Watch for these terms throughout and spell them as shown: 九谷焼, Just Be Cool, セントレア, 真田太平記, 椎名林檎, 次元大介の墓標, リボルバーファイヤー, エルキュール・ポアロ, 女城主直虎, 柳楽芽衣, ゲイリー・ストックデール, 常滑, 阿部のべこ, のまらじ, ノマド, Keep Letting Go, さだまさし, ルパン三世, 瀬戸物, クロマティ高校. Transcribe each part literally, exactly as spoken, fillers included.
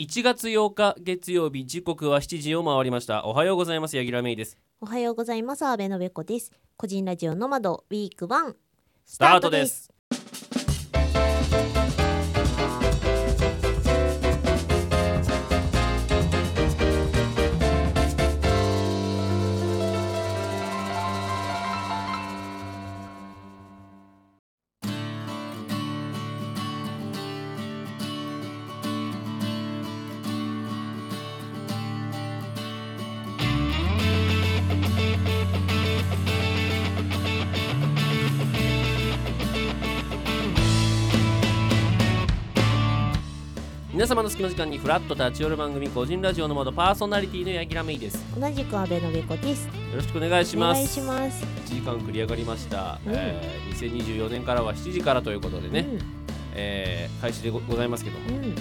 いちがつようか月曜日、時刻はしちじを回りました。おはようございます。柳楽芽衣です。おはようございます。阿部のべこです。個人ラジオの窓ウィークいちスタートです。皆様の隙間時間にフラッと立ち寄る番組、個人ラジオの窓、パーソナリティの柳楽芽衣です。同じく阿部のべこです。よろしくお願いします。お願いします。いちじかん繰り上がりました、うんえー、にせんにじゅうよねんからはしちじからということでね、うんえー、開始で ご, ございますけども、うん、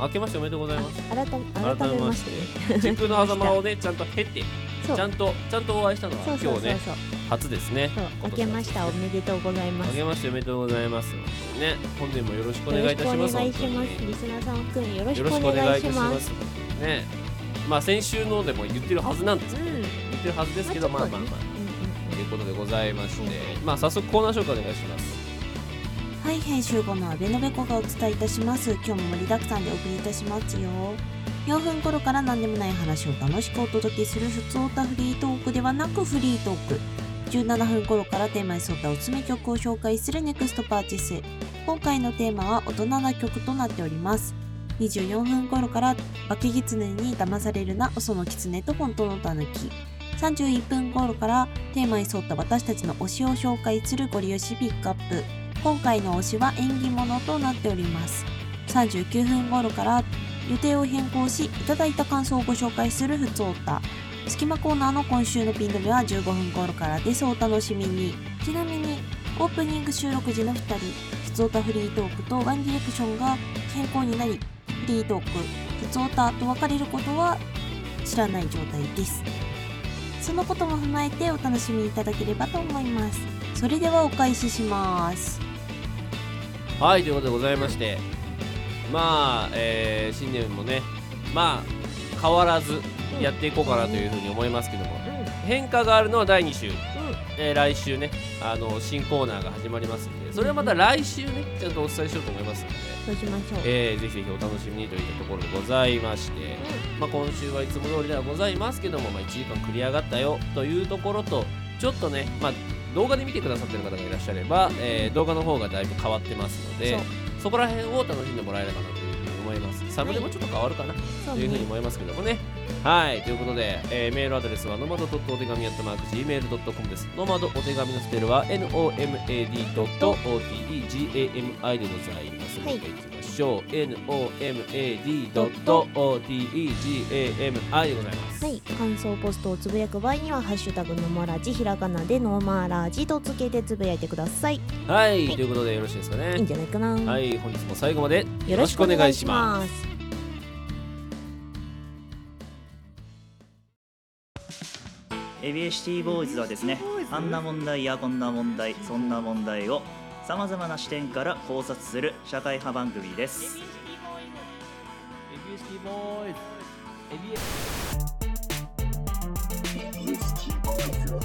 明けましておめでとうございます。改 め, 改めまして時空の狭間をねちゃんと経ってちゃんとちゃんとお会いしたのは今日ね、そうそうそうそう初ですね。明けましたおめでとうございます。明けましておめでとうございます。ね、本年もよろしくお願いいたします。よろしくお願いします。リスナーさんを含めよろしくお願いします。ね、まあ先週のでも言ってるはずなんですけど、うん、言ってるはずですけど、まあ、ね、まあまあまあ、うんうん、ということでございまして、うん、まあ早速コーナー紹介お願いします。はい、編集後の阿部のべこがお伝えいたします。今日も盛りだくさんでお送りいたしますよ。よんぷん頃から何でもない話を楽しくお届けするふつおたフリートークではなくフリートーク。じゅうななふん頃からテーマに沿ったおすすめ曲を紹介するネクストパーティス。今回のテーマは大人な曲となっております。にじゅうよんぷん頃からバケギツネに騙されるな、嘘のキツネと本当のたぬき。さんじゅういっぷん頃からテーマに沿った私たちの推しを紹介するゴリ推しピックアップ。今回の推しは縁起物となっております。さんじゅうきゅうふん頃から予定を変更しいただいた感想をご紹介するふつおた。隙間コーナーの今週のピン止めはじゅうごふん頃からです。お楽しみに。ちなみにオープニング収録時のふたり、ふつおたフリートークとワンディレクションが変更になり、フリートーク、ふつおたと分かれることは知らない状態です。そのことも踏まえてお楽しみいただければと思います。それではお返しします。はい、ということでございまして、まあ、えー、新年もね、まあ変わらずやっていこうかなというふうに思いますけども、うん、変化があるのはだいに週、うんえー、来週ね、あの新コーナーが始まりますので、それはまた来週ね、ちゃんとお伝えしようと思いますので、そうしましょう、えー、ぜひぜひお楽しみにといったところでございまして、うんまあ、今週はいつも通りではございますけども、まあ、いちじかん繰り上がったよというところと、ちょっとね、まあ、動画で見てくださってる方がいらっしゃれば、うんえー、動画の方がだいぶ変わってますので、そこら辺を楽しんでもらえればなというふうに思います。サムでもちょっと変わるかなというふうに思いますけどもね。はい、ということで、えー、メールアドレスはノマドお手紙 アットマークジーメールドットコム です。ノマドお手紙のスペルは ノマドドットオーティーイージーエーエムアイ でございますので、はい、いきましょう。 ノマドドットオーティーイージーエーエムアイ でございます。はい、感想ポストをつぶやく場合にはハッシュタグノマラジ、ひらがなでノマラジとつけてつぶやいてください。はい、はい、ということでよろしいですかね。いいんじゃないかな。はい、本日も最後までよろしくお願いします。エビエシティボーイズはですね、あんな問題やこんな問題、そんな問題をさまざまな視点から考察する社会派番組です。エビエシティボーイズ、エビエシティボーイズ、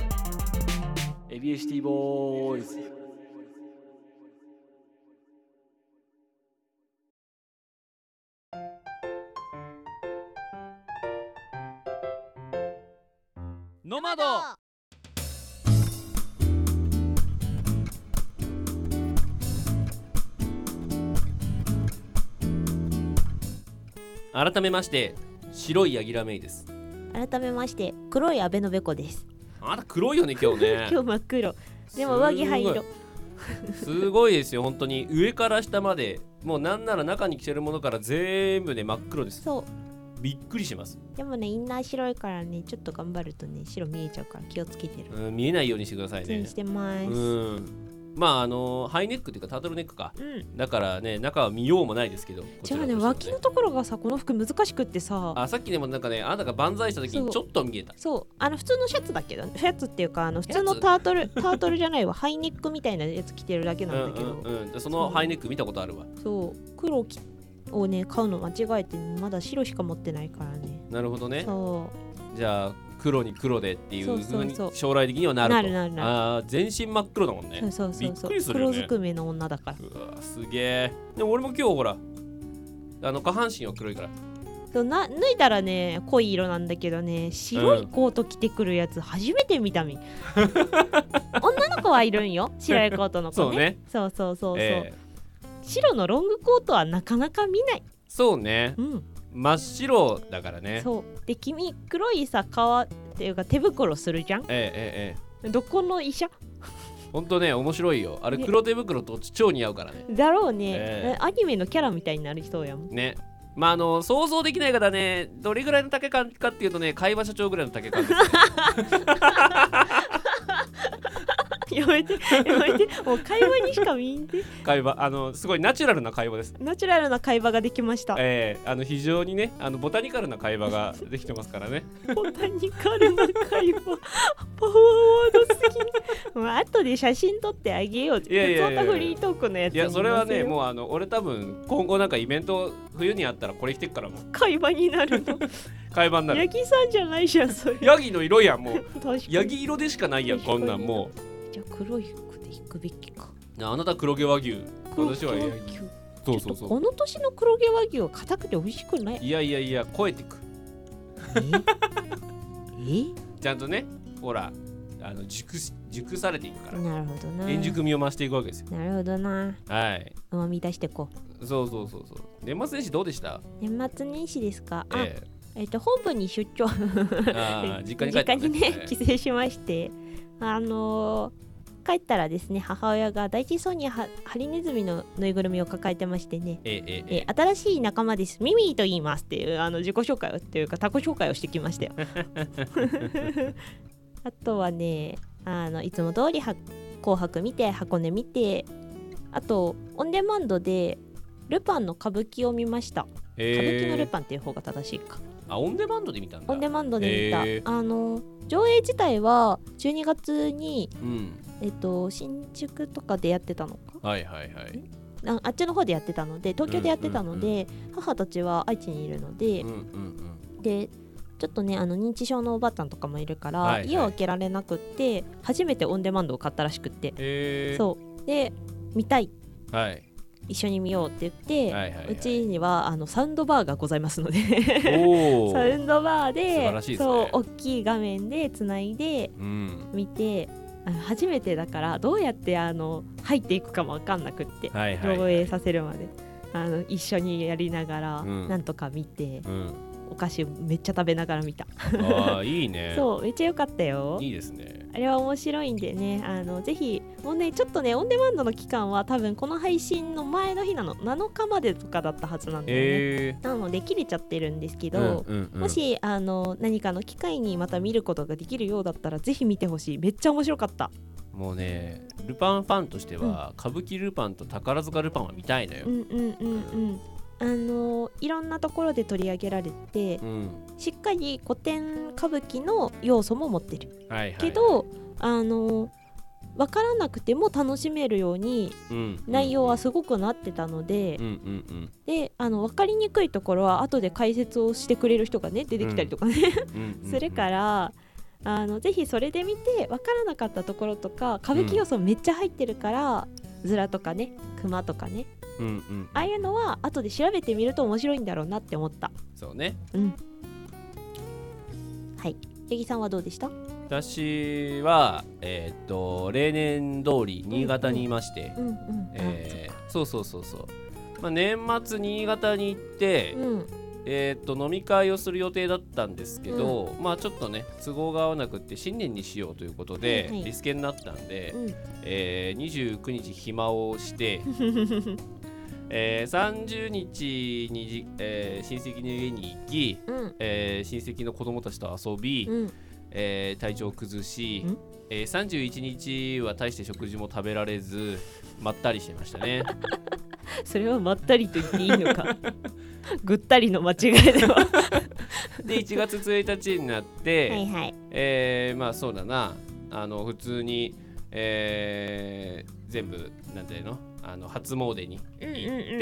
エビエシティボーイズ、エビエシティボーイズ。ノマド。改めまして白い柳楽芽衣です。改めまして黒い阿部のべこです。あなた黒いよね今日ね今日真っ黒でも上着灰色すごいですよ本当に。上から下までもうなんなら中に着てるものから全部ね真っ黒です。そう、びっくりします。でもね、インナー白いからね、ちょっと頑張るとね、白見えちゃうから気をつけてる。うん、見えないようにしてくださいね。気にしてます。うん、まああのー、ハイネックっていうかタートルネックか、うん、だからね、中は見ようもないですけど、じゃあね、脇のところがさ、この服難しくってさあ、さっきでもなんかね、あなたが万歳した時にちょっと見えた。そう、そう、あの普通のシャツだけど、シャツっていうかあの普通のタートルタートルじゃないわハイネックみたいなやつ着てるだけなんだけど、うんうん、うん、そのハイネック見たことあるわ。そう、黒着をね買うの間違えてまだ白しか持ってないからね。なるほどね。そうじゃあ黒に黒でっていう風に将来的にはなると。そうそうそうなるなるなる。ああ全身真っ黒だもんね。そうそうそうそうびっくりするよね。黒ずくめの女だから。うわすげえ。でも俺も今日ほらあの下半身は黒いから。そうな脱いだらね濃い色なんだけどね白いコート着てくるやつ初めて見たみ、うん、女の子はいるんよ白いコートの子ね。そうねそうそうそうそう、えー、白のロングコートはなかなか見ない。そうね、うん、真っ白だからね。そうで君黒いさ革っていうか手袋するじゃん。えー、えー、えー、どこの医者ほんとね面白いよあれ黒手袋と超似合うからね。だろうね、えー、アニメのキャラみたいになる人やもんね。まああの想像できない方ねどれぐらいの丈感かっていうとね会話社長ぐらいの丈感ですやめてやめてもう会話にしか見んて会話あのすごいナチュラルな会話です。ナチュラルな会話ができました。えー、あの非常にねあのボタニカルな会話ができてますからねボタニカルな会話パワーワードすぎもう後で写真撮ってあげよう。いやいやいやいやフリートークのやつ。いやそれはねもうあの俺多分今後なんかイベント冬にあったらこれ着てっからもう会話になるの会話になる。ヤギさんじゃないじゃんそれ。ヤギの色やもうヤギ色でしかないやんこんなんもう。じゃあ黒い服で行くべきか。あなた黒毛和牛。黒毛和牛。そうそうそう。この年の黒毛和牛は硬くて美味しくない。いやいやいや、超えてく。え？え？ちゃんとね、ほら、あの熟熟されていくから。なるほどな。円熟味を増していくわけですよ。なるほどな。はい。旨味出していこう。そうそうそうそう。年末年始どうでした？年末年始ですか。あ、えー、っと本部に出張。ああ、実家に帰ったね。実家にね、帰省しまして。あのー、帰ったらですね母親が大事そうにハリネズミのぬいぐるみを抱えてましてね、ええええ、新しい仲間ですミミーと言いますっていうあの自己紹介をっていうか他己紹介をしてきましたよあとはねあのいつも通り紅白見て箱根見てあとオンデマンドでルパンの歌舞伎を見ました、えー、歌舞伎のルパンっていう方が正しいか。あオンデマンドで見たんだ。オンデマンドで見た、えー、あの上映自体はじゅうにがつに、うん、えっと新宿とかでやってたのか、はいはいはい、あ, あっちの方でやってたので東京でやってたので、うんうんうん、母たちは愛知にいるので、うんうんうん、でちょっとねあの認知症のおばあちゃんとかもいるから、はいはい、家を開けられなくって初めてオンデマンドを買ったらしくって、えー、そうで見たい、はい一緒に見ようって言って、はいはいはい、うちにはあのサウンドバーがございますのでおサウンドバー で, 素晴らしいですね、そう大きい画面でつないで見て、うん、あの初めてだからどうやってあの入っていくかも分かんなくって、はいはいはい、上映させるまであの一緒にやりながら、うん、なんとか見て、うん、お菓子めっちゃ食べながら見たあいいねそうめっちゃ良かったよ。いいですねあれは面白いんでねあのぜひもうねちょっとねオンデマンドの期間は多分この配信の前の日なのなのかまでとかだったはずなんだよね、えー、なので切れちゃってるんですけど、うんうんうん、もしあの何かの機会にまた見ることができるようだったらぜひ見てほしい。めっちゃ面白かった。もうねルパンファンとしては、うん、歌舞伎ルパンと宝塚ルパンは見たいのよ、うんうんうんうん、あのいろんなところで取り上げられて、うん、しっかり古典歌舞伎の要素も持ってる、はいはいはい、けどあの分からなくても楽しめるように内容はすごくなってたので、うんうんうん、であの分かりにくいところは後で解説をしてくれる人がね出てきたりとかね、うん、するからあのぜひそれで見て分からなかったところとか歌舞伎要素めっちゃ入ってるから、うん、ヅラとかね熊とかね、うんうん、ああいうのは後で調べてみると面白いんだろうなって思った。そうね、うん、はい。八木さんはどうでした？私は、えー、っと例年通り新潟にいまして、うんうんうんうん、えー、そうそうそうそう、まあ、年末新潟に行って、うん、えー、っと飲み会をする予定だったんですけど、うん、まあちょっとね都合が合わなくって新年にしようということで、はいはい、リスケになったんで、うん、えー、にじゅうくにち暇をしてえー、さんじゅうにちに、えー、親戚の家に行き、うん、えー、親戚の子供たちと遊び、うん、えー、体調を崩し、えー、さんじゅういちにちは大して食事も食べられずまったりしてましたねそれはまったりと言っていいのかぐったりの間違いではでいちがつついたちになってはい、はい、えー、まあそうだな、あの普通に、えー、全部なんていうの、あの初詣に行って、うんうんうん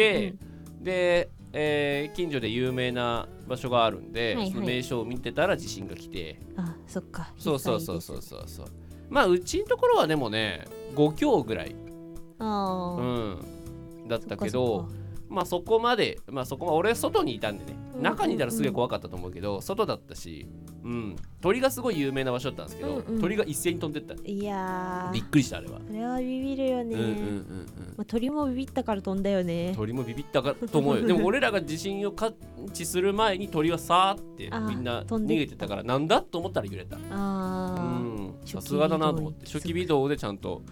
うん、でえー、近所で有名な場所があるんで、はいはい、その名所を見てたら地震が来て、あ、そっか、そうそうそうそうそうそう、まあうちのところはでもねご強ぐらい、あ、うん、だったけど、まあそこまで、まあそこは俺外にいたんでね、うん、中にいたらすげえ怖かったと思うけど、うん、外だったし、うん、鳥がすごい有名な場所だったんですけど、うんうん、鳥が一斉に飛んでった。いやー、びっくりした。あれはあれはビビるよね、うんうんうんうん、まあ、鳥もビビったから飛んだよね。鳥もビビったかと思うよでも俺らが地震を感知する前に鳥はさーってみんな逃げてたから、なんだと思ったら揺れた。あ、うん、さすがだなと思って、初期微動でちゃんと、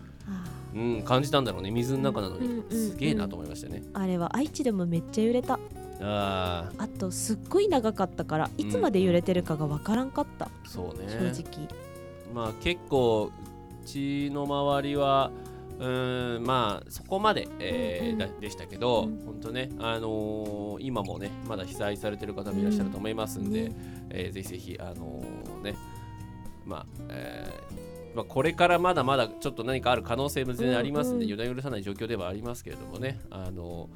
うん、感じたんだろうね、水の中なのに、うんうんうん、すげえなと思いましたね。あれは愛知でもめっちゃ揺れた。あ, あとすっごい長かったからいつまで揺れてるかが分からんかった、うん、そうね、正直。まあ結構うちの周りはうーん、まあそこまで、えーうんうん、でしたけど、うん、本当ね、あのー、今もねまだ被災されてる方もいらっしゃると思いますんで、うん、えー、ぜひぜひ、あのー、ね、まあ、えーまあ、これからまだまだちょっと何かある可能性も全然ありますので、うんうん、予断を許さない状況ではありますけれどもね、あの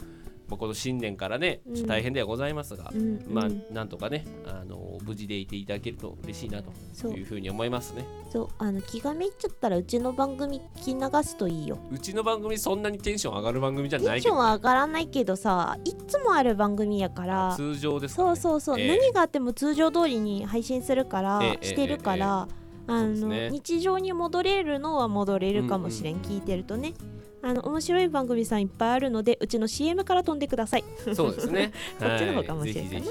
まあ、この新年からねちょっと大変ではございますが、うん、まあなんとかね、あの無事でいていただけると嬉しいなというふうに思いますね。そう、あの気がめいっちゃったらうちの番組聞き流すといいよ。うちの番組そんなにテンション上がる番組じゃないけど、テンションは上がらないけどさ、いつもある番組やから、通常ですかね。そうそうそう、えー、何があっても通常通りに配信するから、えー、してるから、えーえーえーあのね、日常に戻れるのは戻れるかもしれん、うんうん、聞いてるとね、あの面白い番組さんいっぱいあるので、うちの シーエム から飛んでください。そうですねそっちの方かもしれない、ね、はい、ぜひぜひ。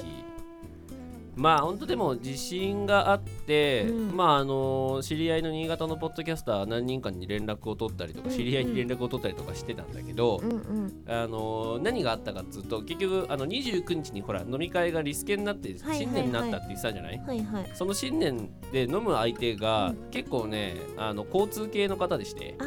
まあ本当でも地震があって、うん、まああの知り合いの新潟のポッドキャスター何人かに連絡を取ったりとか、うんうん、知り合いに連絡を取ったりとかしてたんだけど、うんうん、あの何があったかっつうと、結局あのにじゅうくにちにほら飲み会がリスケになって新年になったって言ってたじゃない、はいはいはい、その新年で飲む相手が結構ね、あの交通系の方でして、うん、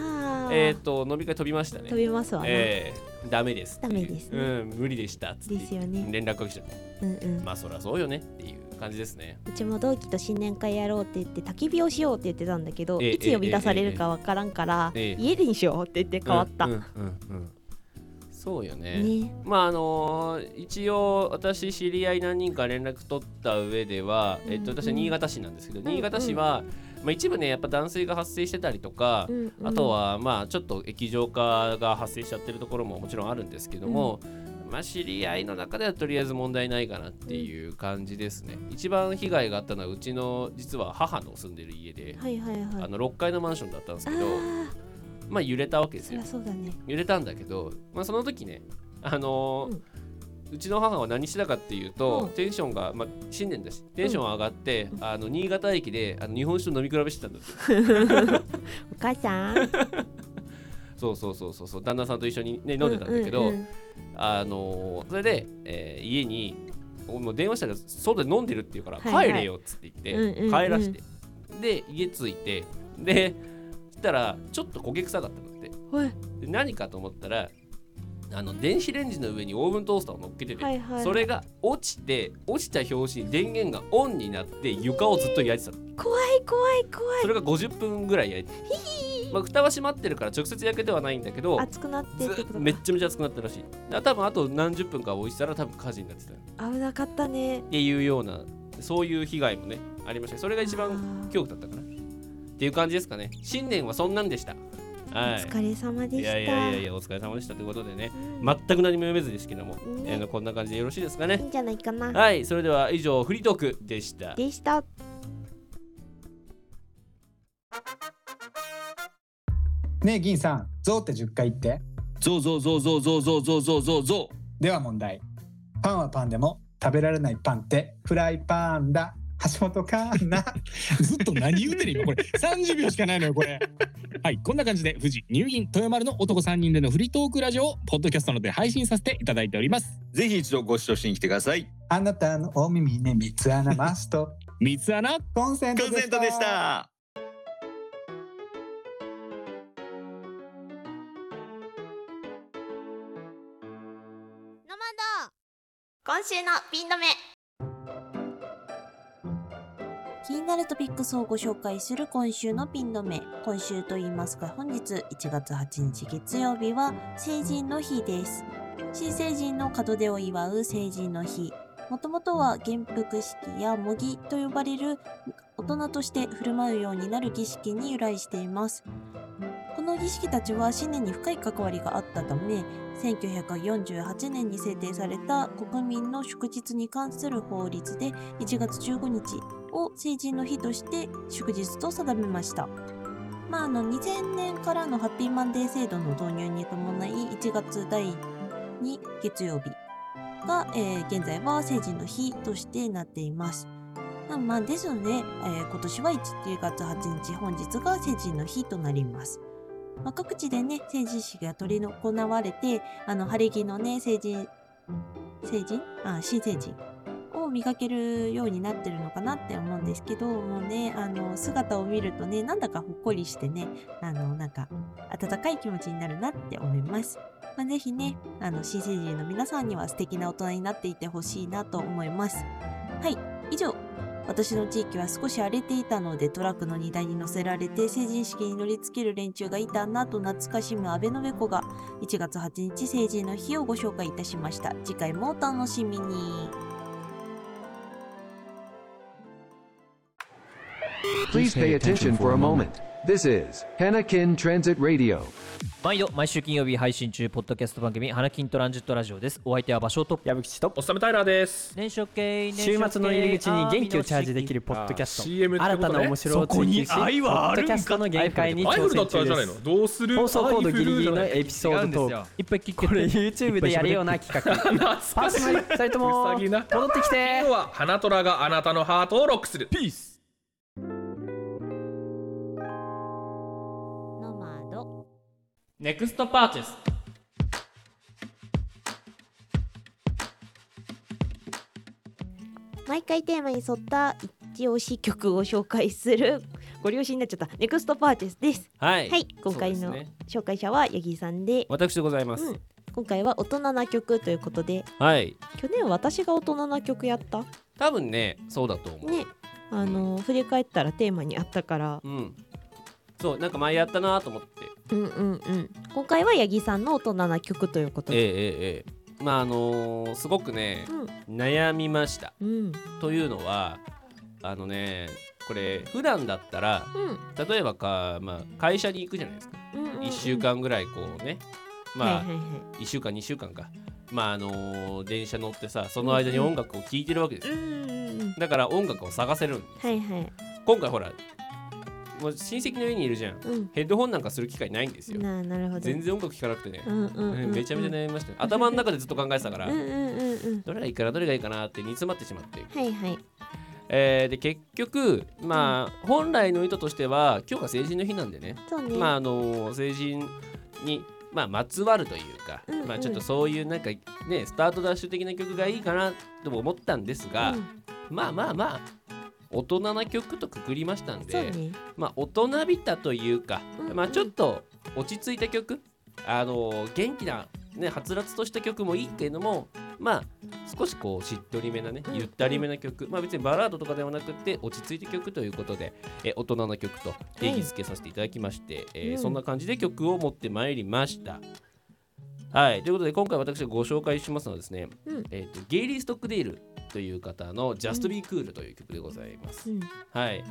えー、と飲み会飛びましたね。飛びますわね、えー、ダメですダメです、ね、うん、無理でしたっつってですよ、ね、連絡が来ちゃった、うんうん、まあそりゃそうよねっていう感じですね。うちも同期と新年会やろうって言って焚き火をしようって言ってたんだけど、えー、いつ呼び出されるかわからんから、えー、家でにしようって言って変わった、うんうんうんうん、そうよ ね, ねまああのー、一応私知り合い何人か連絡取った上では、えー、っと私は新潟市なんですけど、うんうん、新潟市は、うんうん、まあ、一部ねやっぱ断水が発生してたりとか、うんうん、あとはまあちょっと液状化が発生しちゃってるところももちろんあるんですけども、うん、まあ知り合いの中ではとりあえず問題ないかなっていう感じですね、うん、一番被害があったのはうちの実は母の住んでる家で、はいはいはい、あのろっかいのマンションだったんですけど、まあ揺れたわけですよ。そりゃそうだね、揺れたんだけど、まあ、その時ね、あのーうん、うちの母は何してたかっていうと、うん、テンションが、まあ、新年だしテンション上がって、うん、あの新潟駅であの日本酒と飲み比べしてたんだってお母さんそうそうそうそう、旦那さんと一緒に、ね、飲んでたんだけど、うんうんうん、あのー、それで、えー、家にもう電話したら外で飲んでるっていうから、はいはい、帰れよっつって言って、うんうんうん、帰らして、で家着いて、でしたらちょっと焦げ臭かったのって、はい、で何かと思ったら、あの電子レンジの上にオーブントースターを乗っけてて、はいはい、それが落ちて落ちた拍子に電源がオンになって床をずっと焼いてた、えー、怖い怖い怖い。それがごじゅっぷんぐらい焼いて、ひひ、まあ、蓋は閉まってるから直接焼けてはないんだけど、熱くなってってことか、めっちゃめちゃ熱くなったらしい。だ多分あと何十分か置いてたら多分火事になってた。危なかったねっていうような、そういう被害もねありました。それが一番恐怖だったかなっていう感じですかね。新年はそんなんでした。はい、お疲れ様でした。いやいやいやいや、お疲れ様でしたということでね、うん、全く何も読めずですけども、うん、えー、こんな感じでよろしいですかね。いいんじゃないかな。はい、それでは以上フリートークでしたでしたねえ銀さん、ゾウってじゅっかい言って。ゾウゾウゾウゾウゾウゾウゾウゾウゾウゾウ。では問題。パンはパンでも食べられないパンってフライパンだ。橋本環奈ずっと何言うてる今これさんじゅうびょうしかないのよこれはい、こんな感じで富士、乳銀、豊丸の男さんにんでのフリートークラジオをポッドキャストので配信させていただいております。ぜひ一度ご視聴しに来てください。あなたのお耳に三つ穴マスト三つ穴コンセントでした。ノマド今週のピン止め、気になるトピックスをご紹介する今週のピン止め。今週と言いますか本日いちがつはちにち月曜日は成人の日です。新成人の門出を祝う成人の日、もともとは元服式や模擬と呼ばれる大人として振る舞うようになる儀式に由来しています。この儀式たちは新年に深い関わりがあったため、せんきゅうひゃくよんじゅうはちねんに制定された国民の祝日に関する法律でいちがつじゅうごにちを成人の日として祝日と定めました。まあ、あのにせんねんからのハッピーマンデー制度の導入に伴い、いちがつだいに月曜日が、えー、現在は成人の日としてなっています。まあ、ですので、えー、今年はいちがつはちにち本日が成人の日となります。まあ、各地でね、成人式が取り行われて、あの晴れ着のね、成人、成人あ新成人を磨けるようになってるのかなって思うんですけどもね、あの姿を見るとね、なんだかほっこりしてね、あのなんか温かい気持ちになるなって思います。まあ、ぜひね、あの新成人の皆さんには素敵な大人になっていてほしいなと思います。はい、以上。私の地域は少し荒れていたので、トラックの荷台に乗せられて成人式に乗りつける連中がいたなと懐かしむ安倍のべこがいちがつはちにち成人の日をご紹介いたしました。次回もお楽しみに。Please pay attention for a moment. This is Hanakin Transit Radio。毎度毎週金曜日配信中ポッドキャスト番組花金トランジットラジオです。お相手は場所と矢吹吉とおさめタイラーです。年初系週末の入り口に元気をチャージできるポッドキャスト、 シーエム ってことね。新たな面白を追求し、ポッドキャストの限界に挑戦中です。どうする放送コードギリギリのエピソードといっぱい聞け、これ YouTube でやるような企画パーソナリティふたりとも戻ってきて。今日は花トラがあなたのハートをロックするピース。ネクストパーチェス。毎回テーマに沿った一押し曲を紹介するご了承になっちゃったネクストパーチェスです。はい、はい、今回の紹介者はヤギさんで、私でございます。うん、今回は大人な曲ということで、はい、去年私が大人な曲やった。多分ね、そうだと思う。ね、あの、うん、振り返ったらテーマにあったから。うん。そう、なんか前やったなと思って。うんうんうん、今回は八木さんの大人な曲ということで、ええええ、まああのー、すごくね、うん、悩みました、うん、というのはあのね、これ普段だったら、うん、例えばか、まあ、会社に行くじゃないですか、うんうんうん、いっしゅうかんぐらいこうね、まあ、はいはいはい、いっしゅうかんにしゅうかんか、まああのー、電車乗ってさ、その間に音楽を聴いてるわけですよ、うんうん、だから音楽を探せるんです、はいはい、今回ほらもう親戚の家にいるじゃん、うん、ヘッドホンなんかする機会ないんですよ。ななるほど、全然音楽聴かなくてね、うんうんうんうん、めちゃめちゃ悩みました、ね、頭の中でずっと考えてたからうんうんうん、うん、どれがいいかなどれがいいかなって煮詰まってしまって、はいはい、えー、で結局、まあ、うん、本来の意図としては今日が成人の日なんで ね、 そうね、まああの成人に、まあ、まつわるというか、うんうん、まあ、ちょっとそういうなんか、ね、スタートダッシュ的な曲がいいかなとも思ったんですが、うん、まあまあまあ大人な曲とくくりましたんで、ね、まあ、大人びたというか、うんうん、まあ、ちょっと落ち着いた曲、あのー、元気な、ね、はつらつとした曲もいいけれども、まあ、少しこうしっとりめなね、ゆったりめな曲、うんうん、まあ、別にバラードとかではなくて落ち着いた曲ということで、え大人な曲と定義付けさせていただきまして、はい、えー、そんな感じで曲を持ってまいりました。はい、ということで今回私がご紹介しますのはですね、うん、えー、とゲイリー・ストックデールという方の Just Be Cool という曲でございます、うん、はい、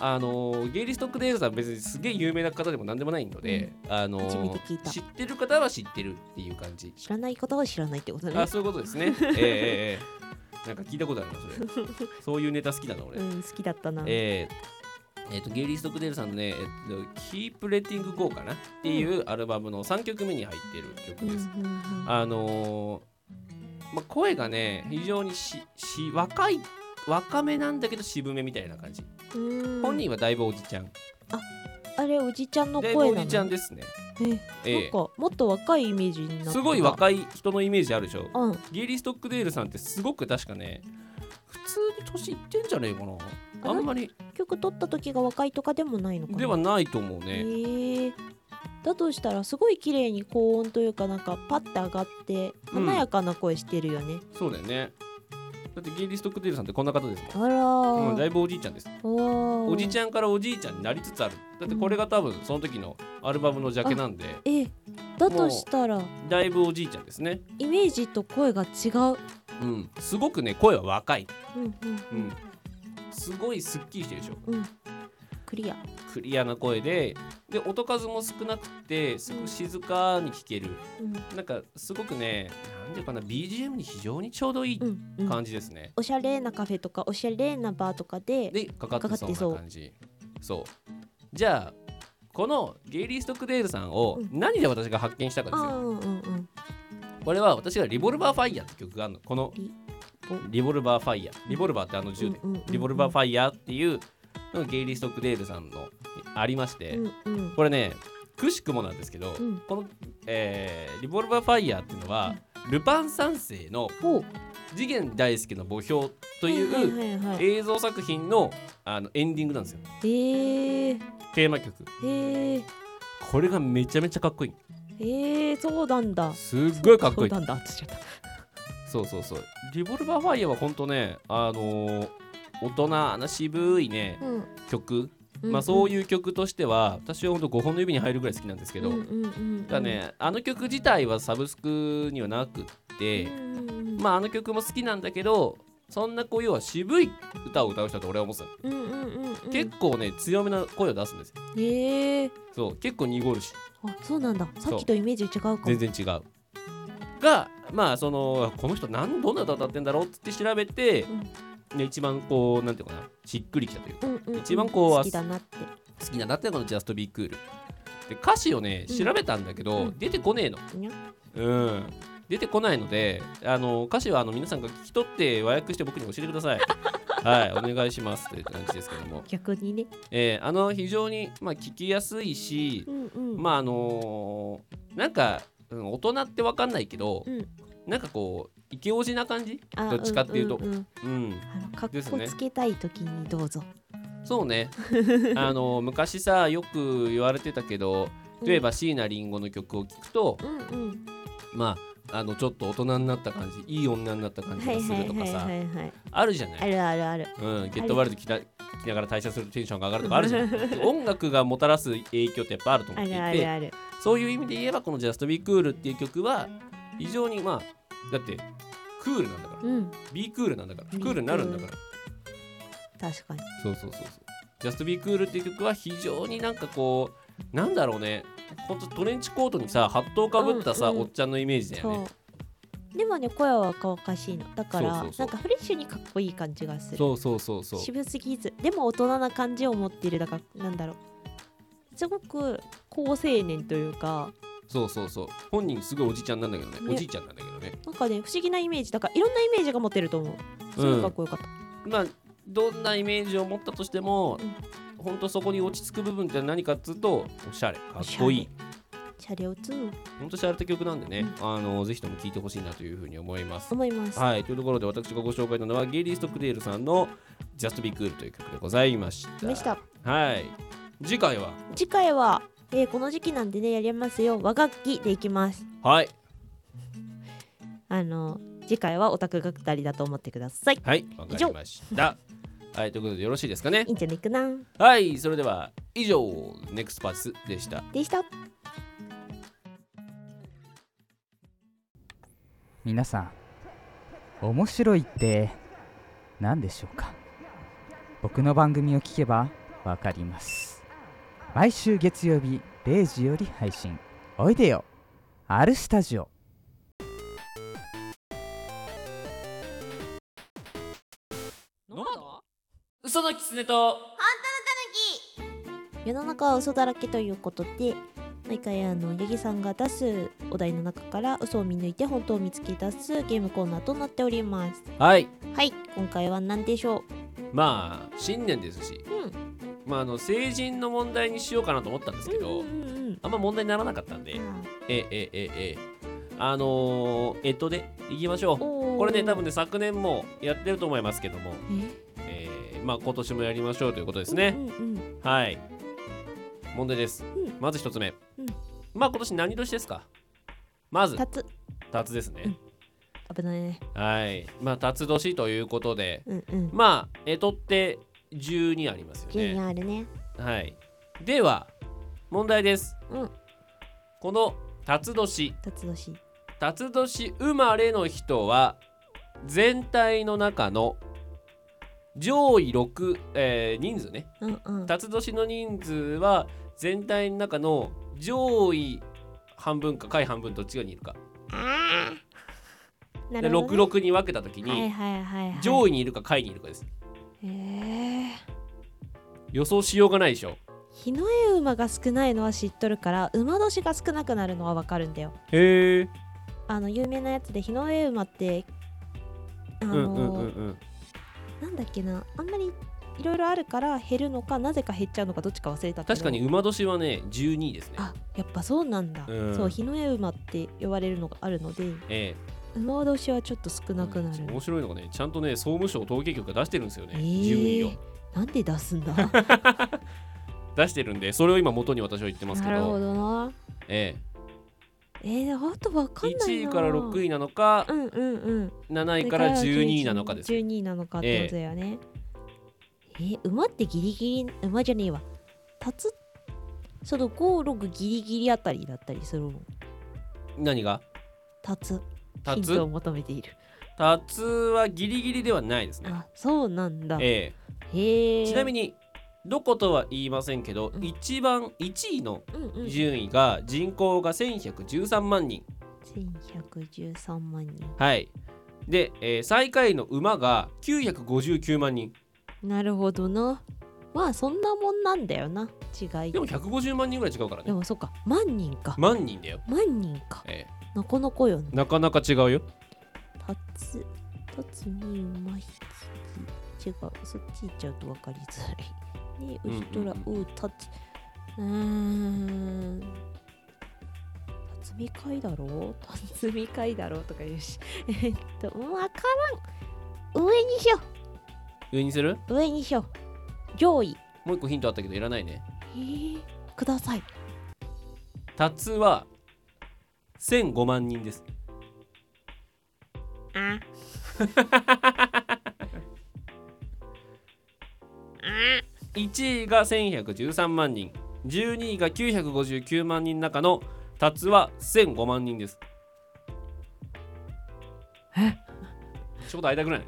あのー、ゲイリー・ストックデールさん別にすげえ有名な方でも何でもないので、うん、あのー、知ってる方は知ってるっていう感じ、知らない方は知らないってことね。あ、そういうことですねえー、なんか聞いたことあるなそれそういうネタ好きだな俺、うん、好きだったな。えーえー、とゲイリー・ストックデールさんのね、えー、と Keep Letting Go かなっていうアルバムのさんきょくめに入っている曲です、うんうんうん、あのーま、声がね非常にしし若い若めなんだけど渋めみたいな感じ、うん、本人はだいぶおじちゃん、あ、あれおじちゃんの声なの。おじちゃんですね。えー、なんかもっと若いイメージになった。すごい若い人のイメージあるでしょ、うん、ゲイリー・ストックデールさんってすごく確かね普通に年いってんじゃねえかな、あんまり曲取った時が若いとかでもないのかな。ではないと思うね、えー、だとしたらすごい綺麗に高音というかなんかパッて上がって華やかな声してるよね、うん、そうだよね。だってゲイリー・ストックデールさんってこんな方ですもん。あら、うん、だいぶおじいちゃんです。お, おじちゃんからおじいちゃんになりつつある。だってこれが多分その時のアルバムのジャケなんで、うん、えだとしたらだいぶおじいちゃんですね。イメージと声が違う、うん、すごくね声は若い、うんうんうん、すごいすっきりしてるでしょ、うん、クリアクリアな声で、で音数も少なくてすごく静かに聴ける、うん、なんかすごくねなんでかな ビージーエム に非常にちょうどいい感じですね、うんうん、おしゃれなカフェとかおしゃれなバーとか で, でかかってそうな感じ。そう、じゃあこのゲイリー・ストックデールさんを何で私が発見したかですよ、うんうんうんうん、これは私がリボルバーファイヤーって曲があるの、このリボルバーファイヤー、リボルバーってあの銃で、うんうんうんうん、リボルバーファイヤーっていうゲイリー・ストックデールさんのありまして、うんうん、これねくしくもなんですけど、うん、この、えー、リボルバーファイヤーっていうのは、うん、ルパン三世の次元大介の墓標という映像作品の、あのエンディングなんですよ、えー、テーマ曲、えー、これがめちゃめちゃかっこいい、えー、そうなんだ、すっごいかっこいい、そうなんだって言っちゃった。そうそうそう、リボルバーファイヤーはほんとね、あのー、大人な渋いね、うん、曲、まあ、そういう曲としては私はほんとごほんの指に入るぐらい好きなんですけど、だね、あの曲自体はサブスクにはなくって、うん、まああの曲も好きなんだけど、そんなこう要は渋い歌を歌う人だと俺は思ってた、うんうんうんうん、結構ね強めな声を出すんですよ、えー、そう結構濁るし、あ、そうなんだ、さっきとイメージ違うかも、全然違うが、まあそのこの人何どんな歌歌ってんだろうって調べて、うんね、一番こうなんていうかな、しっくりきたというか、うんうんうん、一番こう好きだなって好きだなってこのジャストビークールで歌詞をね調べたんだけど、うん、出てこねえの、うん、うん、出てこないので、あの歌詞はあの皆さんが聞き取って和訳して僕に教えてくださいはい、お願いしますという感じですけども、逆にね、えー、あの非常に、まあ、聞きやすいし、うんうん、まああのー、なんか大人って分かんないけど、うん、なんかこうイケオジな感じどっちかっていうと、うんうんうん、あのかっこつけたい時にどうぞ、そうねあの昔さよく言われてたけど、うん、例えば椎名林檎の曲を聴くと、うんうん、まああのちょっと大人になった感じ、いい女になった感じがするとかさ、あるじゃない、あるあるある、うん、ゲットワールド着た着ながら退社するとテンションが上がるとかあるじゃない音楽がもたらす影響ってやっぱあると思っていて、あるあるある、そういう意味で言えばこの Just Be Cool っていう曲は非常にまあだってクールなんだから、うん、ビークールなんだから、クールになるんだから、確かにそうそうそうそう、ジャストビークールっていう曲は非常になんかこうなんだろうね、ほんとトレンチコートにさハットをかぶったさ、うんうん、おっちゃんのイメージだよね。でもね声は若々しいのだから、そうそうそう、なんかフレッシュにかっこいい感じがする、そうそうそうそう、渋すぎずでも大人な感じを持っている、だからなんだろう、すごく好青年というか、そうそうそう、本人すごいおじいちゃんなんだけど ね, ねおじいちゃんなんだけどね、なんかね不思議なイメージだから、いろんなイメージが持ってると思う、すごいかっこよかった、うん、まあ、どんなイメージを持ったとしても、うん、ほんとそこに落ち着く部分って何かっつうと、おしゃれかっこいい、シャレをつうほんとシャレた曲なんでね、うん、あのぜひとも聴いてほしいなというふうに思います思います、はい、というところで私がご紹介したのはゲイリー・ストックデールさんの Just Be Cool という曲でございましたでした。はい、次回は次回はえー、この時期なんでねやりますよ、和楽器でいきます、はい、あの次回はオタクがふたりだと思ってください、はい、わかりましたはい、ということでよろしいですかね、いいんじゃないかな、はい、それでは以上ネクストパスでしたでした皆さん面白いって何でしょうか。僕の番組を聞けばわかります。毎週月曜日れいじより配信、おいでよ R スタジオ。野本嘘のキツネと本当のタヌキ。世の中は嘘だらけということで、毎回あのヤギさんが出すお題の中から嘘を見抜いて本当を見つけ出すゲームコーナーとなっております。はいはい、今回は何でしょう。まあ新年ですし、うんまあ、あの成人の問題にしようかなと思ったんですけど、うんうんうん、あんま問題にならなかったんで、うん、えええええあのー、えっとでいきましょう。これね多分ね昨年もやってると思いますけども、え、えー、まあ今年もやりましょうということですね、うんうんうん、はい、問題です、うん、まず一つ目、うん、まあ今年何年ですか。まずタツタツですね、うん危ないね、はいまあタツ年ということで、うんうん、まあえとってじゅうにありますよね。じゅうにあるね。はい。では問題です。うん、この辰年、辰年、辰年生まれの人は全体の中の上位ろく、えー、人数ね、うんうん、辰年の人数は全体の中の上位半分か下位半分どっちがにいるか、なるほどね、ろく、ろくに分けたときに、はいはいはいはい、上位にいるか下位にいるかです。へー、予想しようがないでしょ。日の絵馬が少ないのは知っとるから馬年が少なくなるのは分かるんだよ。へー、あの有名なやつで日の絵馬ってあのーうんうんうんうん、なんだっけな、あんまりいろいろあるから減るのかなぜか減っちゃうのかどっちか忘れたけど、確かに馬年はねじゅうにですね。あ、やっぱそうなんだ、うん、そう、日の絵馬って呼ばれるのがあるので、えー馬年はちょっと少なくなる、うん、面白いのがね、ちゃんとね総務省統計局が出してるんですよね、えー、順位を。なんで出すんだ出してるんで、それを今元に私は言ってますけど。なるほどな。えー、えー、あと分かんないな。いちいからろくいなのか、うんうんうん、なないからじゅうにいなのかです。じゅうにいなのかってことだよね。えー、えー、馬ってギリギリ、馬じゃねえわ、たつそのご、ろくギリギリあたりだったりするの。何がたつヒントを求めている。タツはギリギリではないですね。あ、そうなんだ、えー、へえ。ちなみにどことは言いませんけど、うん、一番いちいの順位が人口がせんひゃくじゅうさんまんにん、せんひゃくじゅうさんまんにん、はいで、えー、最下位の馬がきゅうひゃくごじゅうきゅうまんにん。なるほどな。まあそんなもんなんだよな、違い。でもひゃくごじゅうまんにんぐらい違うからね。でもそっか、万人か、万人だよ、万人か、えーなかなかよね。なかなか違うよ。たつ、たつに馬ひき、違う、そっち行っちゃうと分かりづらい。ね、うしとら、う、たつ、うーん。たつみかいだろう、たつみかいだろうとか言うし。えっと、分からん。上にしよう。上にする？上にしよう。上位。もう一個ヒントあったけどいらないね。えー、ください。たつは、せんごまんにんです。あいちいがせんひゃくじゅうさんまんにん、じゅうにいがきゅうひゃくごじゅうきゅうまんにんの中のタツはせんごまんにんです。えちょうど間ぐらいね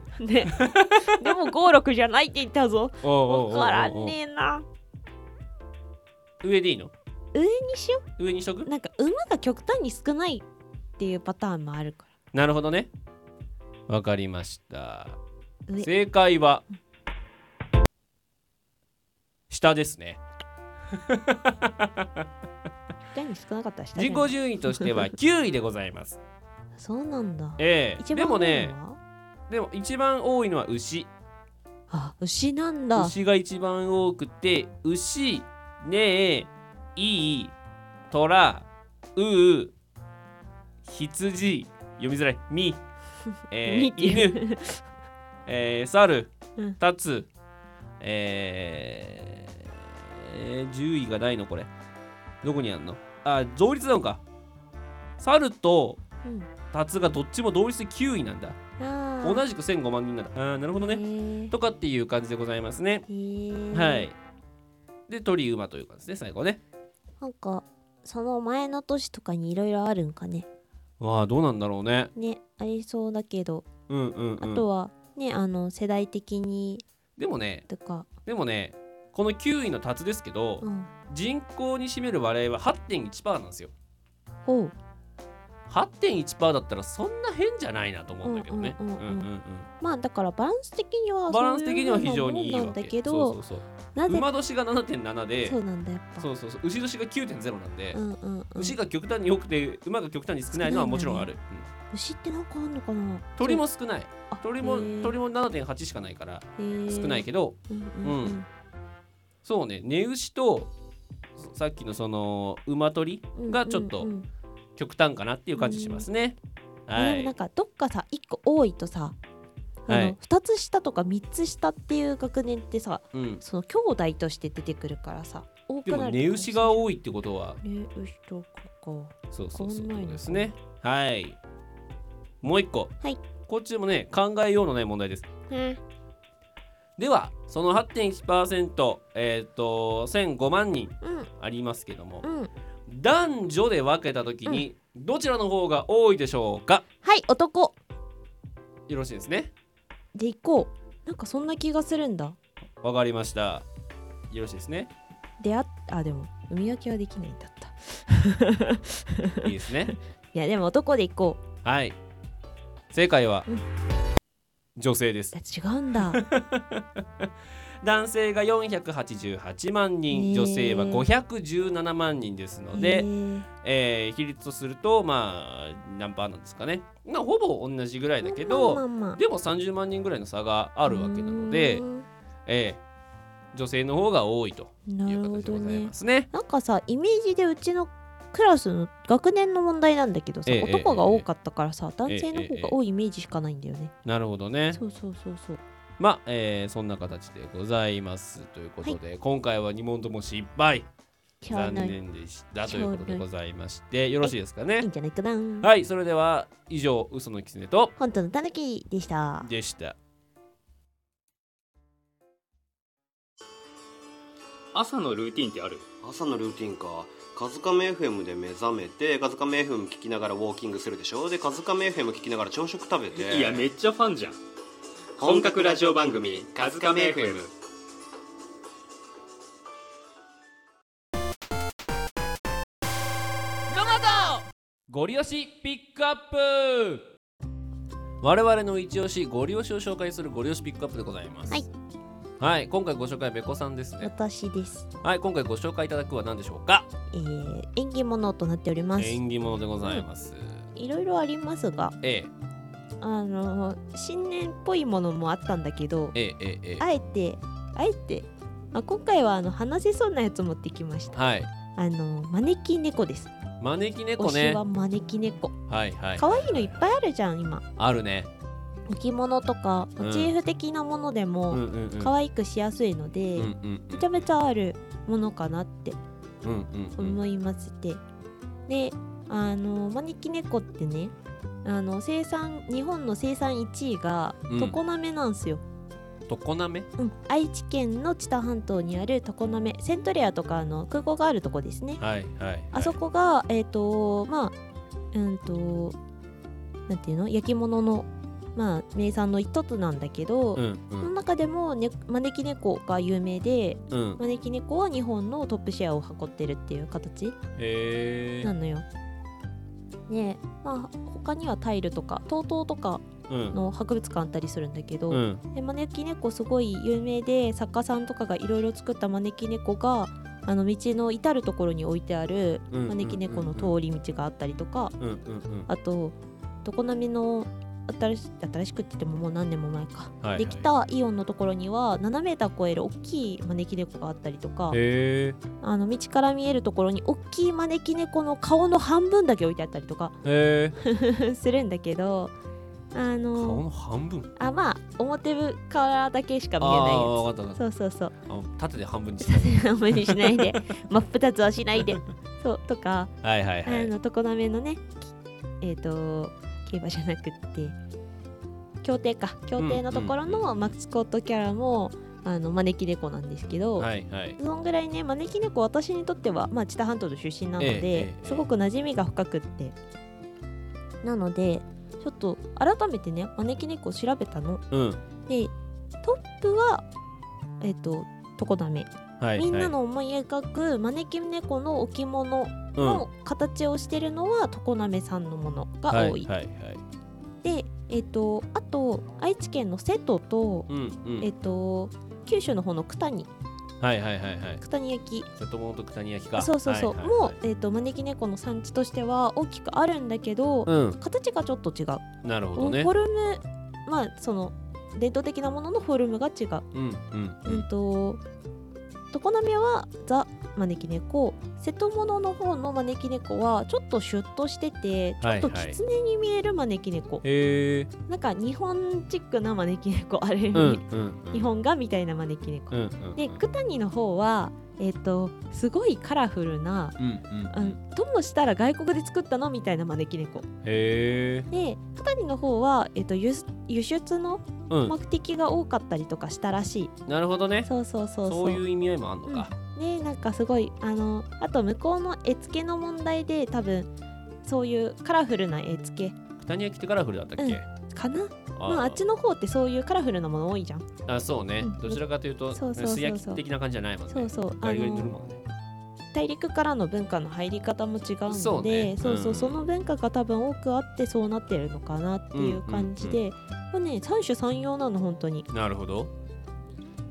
でもご、ろくじゃないって言ったぞ。分からんねえな。上でいいの？上にしよう。上にしとく。なんか馬が極端に少ないっていうパターンもあるから。なるほどね、わかりました。正解は下ですね下に少なかったら下。人口順位としてはきゅういでございますそうなんだ。ええー、でもね、でも一番多いのは牛。あ、牛なんだ。牛が一番多くて、牛、ねえ、いい、とら、うう、羊、読みづらい、み、えー、犬、えー、猿、たつ、えー、じゅういがないのこれ。どこにあんの？あ、同率なのか。猿とたつがどっちも同率できゅういなんだ。同じくせんごまんにんなんだ。あー、なるほどね。とかっていう感じでございますね。はい。で、鳥、馬という感じですね、最後ね。なんかその前の年とかにいろいろあるんかね。わあ、どうなんだろうね。ね、ありそうだけど、うんうんうん、あとはね、あの世代的にでもね、とかでもね、このきゅういの辰ですけど、うん、人口に占める割合は はちてんいちパーセント なんですよ。ほう。 はちてんいちパーセント だったらそんな変じゃないなと思うんだけどね。まあだからバランス的にはバランス的には非常にいいわけ。そうそうそう。馬年が ななてんなな で、そうなんだ、やっぱそうそうそう、牛年が きゅうてんぜろ なんで、うんうんうん、牛が極端に多くて馬が極端に少ないのはもちろんある、ね。うん、牛ってなんかあんのかな。鳥も少ない。鳥も、鳥も ななてんはち しかないから少ないけど、うんうんうんうん、そうね、寝牛とさっきのその馬鳥がちょっと極端かなっていう感じしますね、うんうんうん。はい、えー、なんかどっかさいっこ多いとさ、あの、はい、ふたつ下とかみっつ下っていう学年ってさ、うん、その兄弟として出てくるからさ、多くなる。でも寝牛が多いってことは寝牛とかか、そうそうそう、そうですね。はい、もう一個、はい、こっちもね考えようのない問題です、うん、ではその はちてんいちパーセント、えーとせんごまんにんありますけども、うん、男女で分けた時にどちらの方が多いでしょうか、うん、はい、男よろしいですね。でいこう、なんかそんな気がするんだ。わかりました、よろしいですね。であ、あ、でも海分けはできないんだったいいですね。いやでも男でいこう。はい、正解は、うん、女性です。違うんだ男性がよんひゃくはちじゅうはちまんにん、女性はごひゃくじゅうななまんにんですので、えー、比率とするとまあ何パーなんですかね、まあ、ほぼ同じぐらいだけど、まあまあまあ、でもさんじゅうまんにんぐらいの差があるわけなので、えー、女性の方が多いという形でございますね。 なるほどね。なんかさ、イメージでうちのクラスの学年の問題なんだけどさ、えー、男が多かったからさ、えー、男性の方が多いイメージしかないんだよね、えー、なるほどね。そうそうそうそう、まあ、えー、そんな形でございますということで、はい、今回はに問とも失敗、残念でしたということでございまして、よろしいですかね。いいんじゃないかな。はい、それでは以上、嘘のキツネと本当のたぬきでしたでした朝のルーティンってある？朝のルーティンか。カズカメ エフエム で目覚めて、カズカメ エフエム 聞きながらウォーキングするでしょ。でカズカメ エフエム 聞きながら朝食食べて。いやめっちゃファンじゃん。本格ラジオ番組カズカメ エフエム。 ゴリ押しピックアップ、我々の一押しゴリ押しを紹介するゴリ押しピックアップでございます。はい、はい、今回ご紹介べこさんですね。私です。はい、今回ご紹介いただくは何でしょうか。えー、縁起物となっております。縁起物でございます、うん、いろいろありますが、ええ、あの新年っぽいものもあったんだけど、ええええ、あえてあえて、まあ、今回はあの話せそうなやつ持ってきました、はい、あの招き猫です。招き猫ね。推しは招き猫、はいはい、かわいいのいっぱいあるじゃん今。あるね。置物とかモチーフ的なものでも可愛くしやすいので、うんうんうん、めちゃめちゃあるものかなって思いまして、うんうんうん、であの招き猫ってね、あの生産日本の生産いちいが常滑なんですよ。常滑、うん、愛知県の知多半島にある常滑、セントレアとかの空港があるとこですね、はいはいはい、あそこがえっ、ー、とまあうんとなんていうの、焼き物の、まあ、名産の一つなんだけど、うんうん、その中でも、ね、招き猫が有名で、うん、招き猫は日本のトップシェアを運ってるっていう形なのよ。ね、まあ、他にはタイルとか トートー とかの博物館あったりするんだけど、うん、で招き猫すごい有名で、作家さんとかがいろいろ作った招き猫があの道の至るところに置いてある招き猫の通り道があったりとか、うんうんうん、あと常滑の新 し, 新しくって言ってももう何年も前か、はいはい、できたイオンのところにはななメーター超える大きい招き猫があったりとか、へー、あの道から見えるところに大きい招き猫の顔の半分だけ置いてあったりとかへするんだけど、あの顔の半分、あ、まあ表からだけしか見えないやつ。ああ、分かった分かった。そうそうそう、縦で半分にしないで半分にしないで真っ二つはしないでそうとか、はいはいはい、あの常滑のね、えっ、ー、と競馬じゃなくって競艇か、競艇のところのマスコットキャラも、うんうん、あの招き猫なんですけど、はいはい、そんぐらいね招き猫私にとっては、まあ、知多半島の出身なので、えええ、すごく馴染みが深くって、なのでちょっと改めてね招き猫を調べたの、うん、でトップはえっと常滑、はいはい、みんなの思い描く招き猫の置物の形をしてるのは常滑さんのものが多い、はいはいはい、で、えー、とあと愛知県の瀬戸と、うんうん、えー、と九州の方の九谷、はいはいはいはい、九谷焼、瀬戸物と九谷焼か、そうそうそう、はいはいはい、もう、えー、と招き猫の産地としては大きくあるんだけど、うん、形がちょっと違う。なるほどね。フォルム、まあその伝統的なもののフォルムが違う、うんうんうん、えー、と常滑はザ招き猫、瀬戸物の方の招き猫はちょっとシュッとしててちょっと狐に見える招き猫、はいはい、なんか日本チックな招き猫、あれ、うんうんうん、日本画みたいな招き猫、うんうんうん、で九谷の方は、えー、とすごいカラフルな、うんうんうん、ともしたら外国で作ったのみたいな招き猫、へー、で九谷の方は、えー、と 輸, 輸出の目的が多かったりとかしたらしい、うん、なるほどね。そうそうそうそう、そういう意味合いもあんのか、うん、ね、なんかすごい、あの、あと向こうの絵付けの問題で多分そういうカラフルな絵付け、九谷焼ってカラフルだったっけ、うん、かな、あ、まあ、あっちの方ってそういうカラフルなもの多いじゃん。あ、そうね、うん、どちらかというと素焼き的な感じじゃないもんね。そうそう、ガリガリ塗るもんね。大陸からの文化の入り方も違うので、そうね、そうそう、うん、その文化が多分多くあってそうなってるのかなっていう感じで、うんうんうん、ね、三種三様なの本当に。なるほど。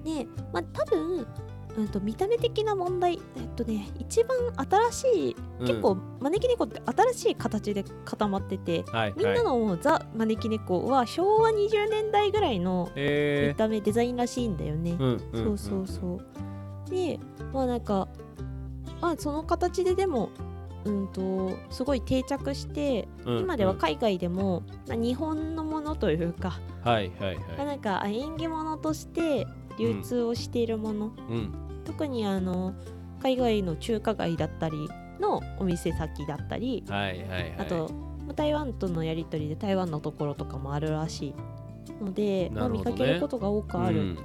ね、まあ、多分、うん、と見た目的な問題、えっとね、一番新しい、うん、結構招き猫って新しい形で固まってて、はいはい、みんなのザ招き猫は昭和にじゅうねんだいぐらいの見た目、えー、デザインらしいんだよね、うんうんうんうん、そうそうそう。で、まあなんか、まあ、その形ででも、うん、とすごい定着して、うんうん、今では海外でも、まあ、日本のものというか、はいはいはい、まあ、なんか縁起物として流通をしているもの、うんうん、特にあの海外の中華街だったりのお店先だったり、はいはいはい、あと台湾とのやり取りで台湾のところとかもあるらしいので、ね、まあ、見かけることが多くある、うん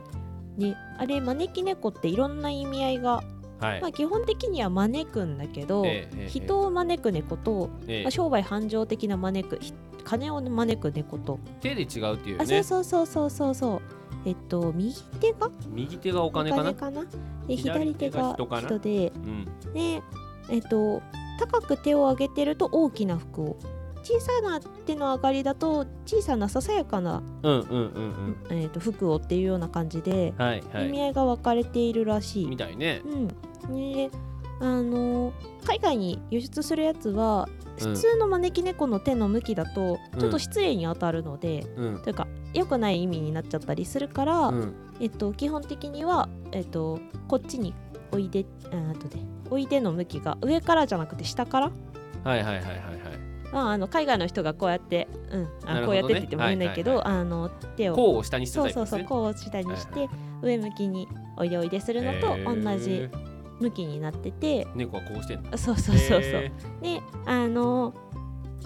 ね、あれ招き猫っていろんな意味合いが、はい、まあ、基本的には招くんだけど、ええ、人を招く猫と、ええ、まあ、商売繁盛的な招く、金を招く猫と手で違うっていうね。あ、そうそうそうそうそうそう、えっと、右手が右手がお金か な, かなで左手が人かな、人で、うん、で、えっと、高く手を上げてると大きな服を、小さな手の上がりだと小さなささやかな、うんうんうんうん、えっと、服をっていうような感じで、はいはい、意味合いが分かれているらしいみたいね、うん、で、あの海外に輸出するやつは普通の招き猫の手の向きだとちょっと失礼に当たるので、うん、というか良くない意味になっちゃったりするから、うん、えっと、基本的には、えっと、こっちにおいで、あとでおいでの向きが上からじゃなくて下から、はいはいはいはいはい、まあ、あの海外の人がこうやって、うん、あ、こうやってって言っても言えないけど、あの手をこうを下にして、ね、そうそうそう、こうを下にして、はいはい、上向きにおいでおいでするのと同じ向きになってて、猫はこうしてるの。そうそうそうそう。で、あの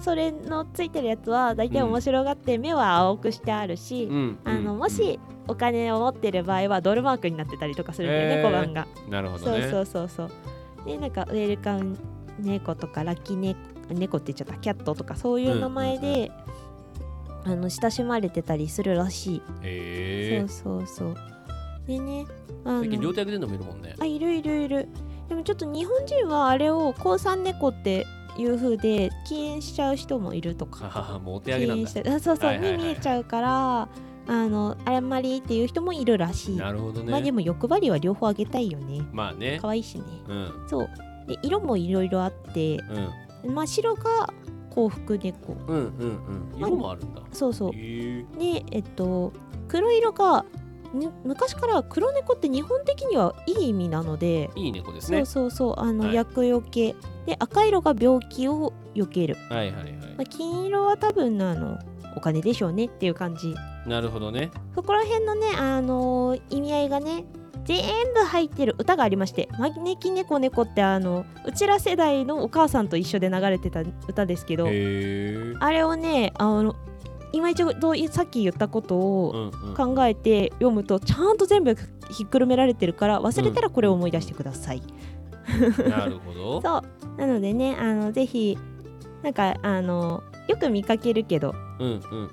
それのついてるやつは大体面白がって目は青くしてあるし、うん、あのもしお金を持ってる場合はドルマークになってたりとかするんだよね、えー、小判が。なるほどね。そうそうそうそう。で、なんかウェルカム猫とかラッキーネ猫って言っちゃった、キャットとかそういう名前で、うんうんうん、あの親しまれてたりするらしい。へ、えー。そうそうそう。でね、あの最近両手上げてるのもいるもんね。あ、いるいるいる。でもちょっと日本人はあれを高山猫っていう風で禁煙しちゃう人もいるとか、もうお手上げなんだ。そうそう、はいはいはい、に見えちゃうから、あのあんまりっていう人もいるらしい。なるほどね。まあでも欲張りは両方あげたいよね。まあね。可愛いしね。うん、そう。で、色もいろいろあって、うん、まあ白が幸福猫。うんうんうん。色もあるんだ。まあ、そうそう。で、えっと黒色が昔から黒猫って日本的にはいい意味なので、いい猫ですね。そうそうそう、あの、はい、厄除けで、赤色が病気を避ける、はいはいはい、まあ、金色は多分あのお金でしょうねっていう感じ。なるほどね。そこら辺のね、あのー、意味合いがね全部入ってる歌がありまして、招き猫猫ってあのうちら世代のお母さんと一緒で流れてた歌ですけど、へ、あれをね、あの今一度さっき言ったことを考えて読むとちゃんと全部ひっくるめられてるから、忘れたらこれを思い出してください、うん、なるほど。そうなのでね、あのぜひなんかあのよく見かけるけど、うんう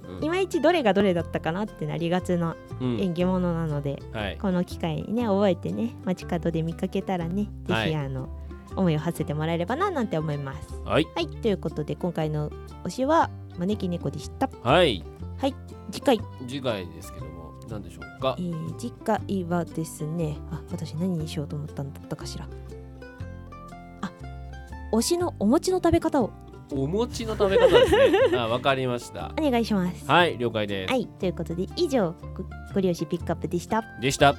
んうん、いまいちどれがどれだったかなってなりがちな縁起物なので、うん、はい、この機会にね覚えてね、街角で見かけたらね、ぜひあの、はい、思いを馳せてもらえればななんて思います、はい、はい、ということで今回の推しは招き猫でした。はい、はい、次回次回ですけども何でしょうか、えー、次回はですね、あ、私何にしようと思ったんだったかしら、あ、推しのお餅の食べ方を、お餅の食べ方ですね。あ、わかりました。お願いします。はい、了解です。はい、ということで以上、ご、ごり推しピックアップでしたでした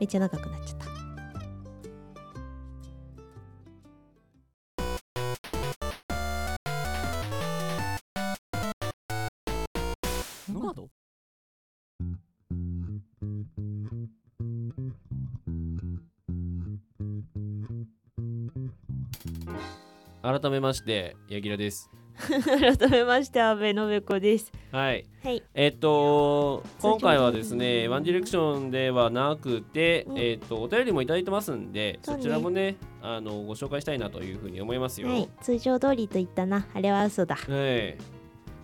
めっちゃ長くなっちゃった。改めまして、ヤギラです。改めまして阿部信子です。はい、はい、えっと今回はですねワンディレクションではなくて、うん、えっとお便りもいただいてますんで、そちらもねあのご紹介したいなというふうに思いますよ。はい、通常通りと言ったな、あれは嘘だ。はい、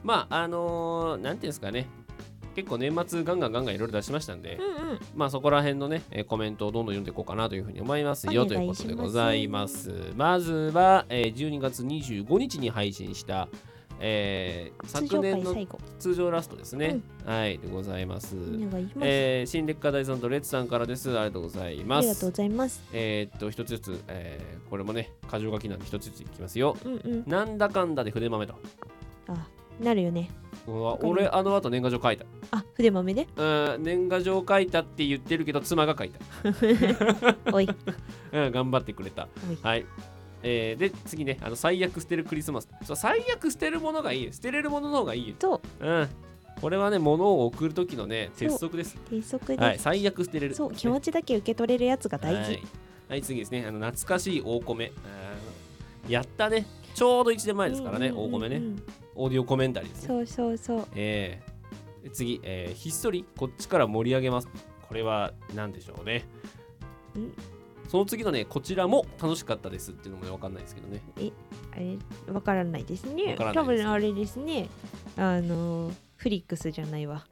まああのー、なんていうんですかね、結構年末ガンガンガンガンいろいろ出しましたんで、うんうん、まあそこら辺のねコメントをどんどん読んでいこうかなというふうに思いますよということでございます。まずは、えー、じゅうにがつにじゅうごにちに配信した、えー、昨年の通常ラストですね、うん、はいでございます。えー、新レッカー大さんとレッツさんからです。ありがとうございます。ありがとうございます。えー、っと一つずつ、えー、これもね箇条書きなんで一つずついきますよ、うんうん、なんだかんだで筆豆とあなるよね。俺あの後年賀状書いた。あ、筆豆ね。うん、年賀状書いたって言ってるけど妻が書いた。おい。うん、頑張ってくれた。はい。えー、で次ね、あの最悪捨てるクリスマス。そう、最悪捨てるものがいい。捨てれるものの方がいい。そう。うん。これはね物を送る時のね鉄則です。鉄則です。はい。最悪捨てれる。そう、気持ちだけ受け取れるやつが大事。はい。はい、次ですね。あの懐かしい大米。やったね。ちょうどいちねんまえですからね、うんうんうん、大米ね。オーディオコメンタリーですね。そうそうそう。えー、次、えー、ひっそりこっちから盛り上げます。これは何でしょうね。その次のね、こちらも楽しかったですっていうのもね、わかんないですけどね。え、あれわからないですね。多分あれですね。あのフリックスじゃないわ。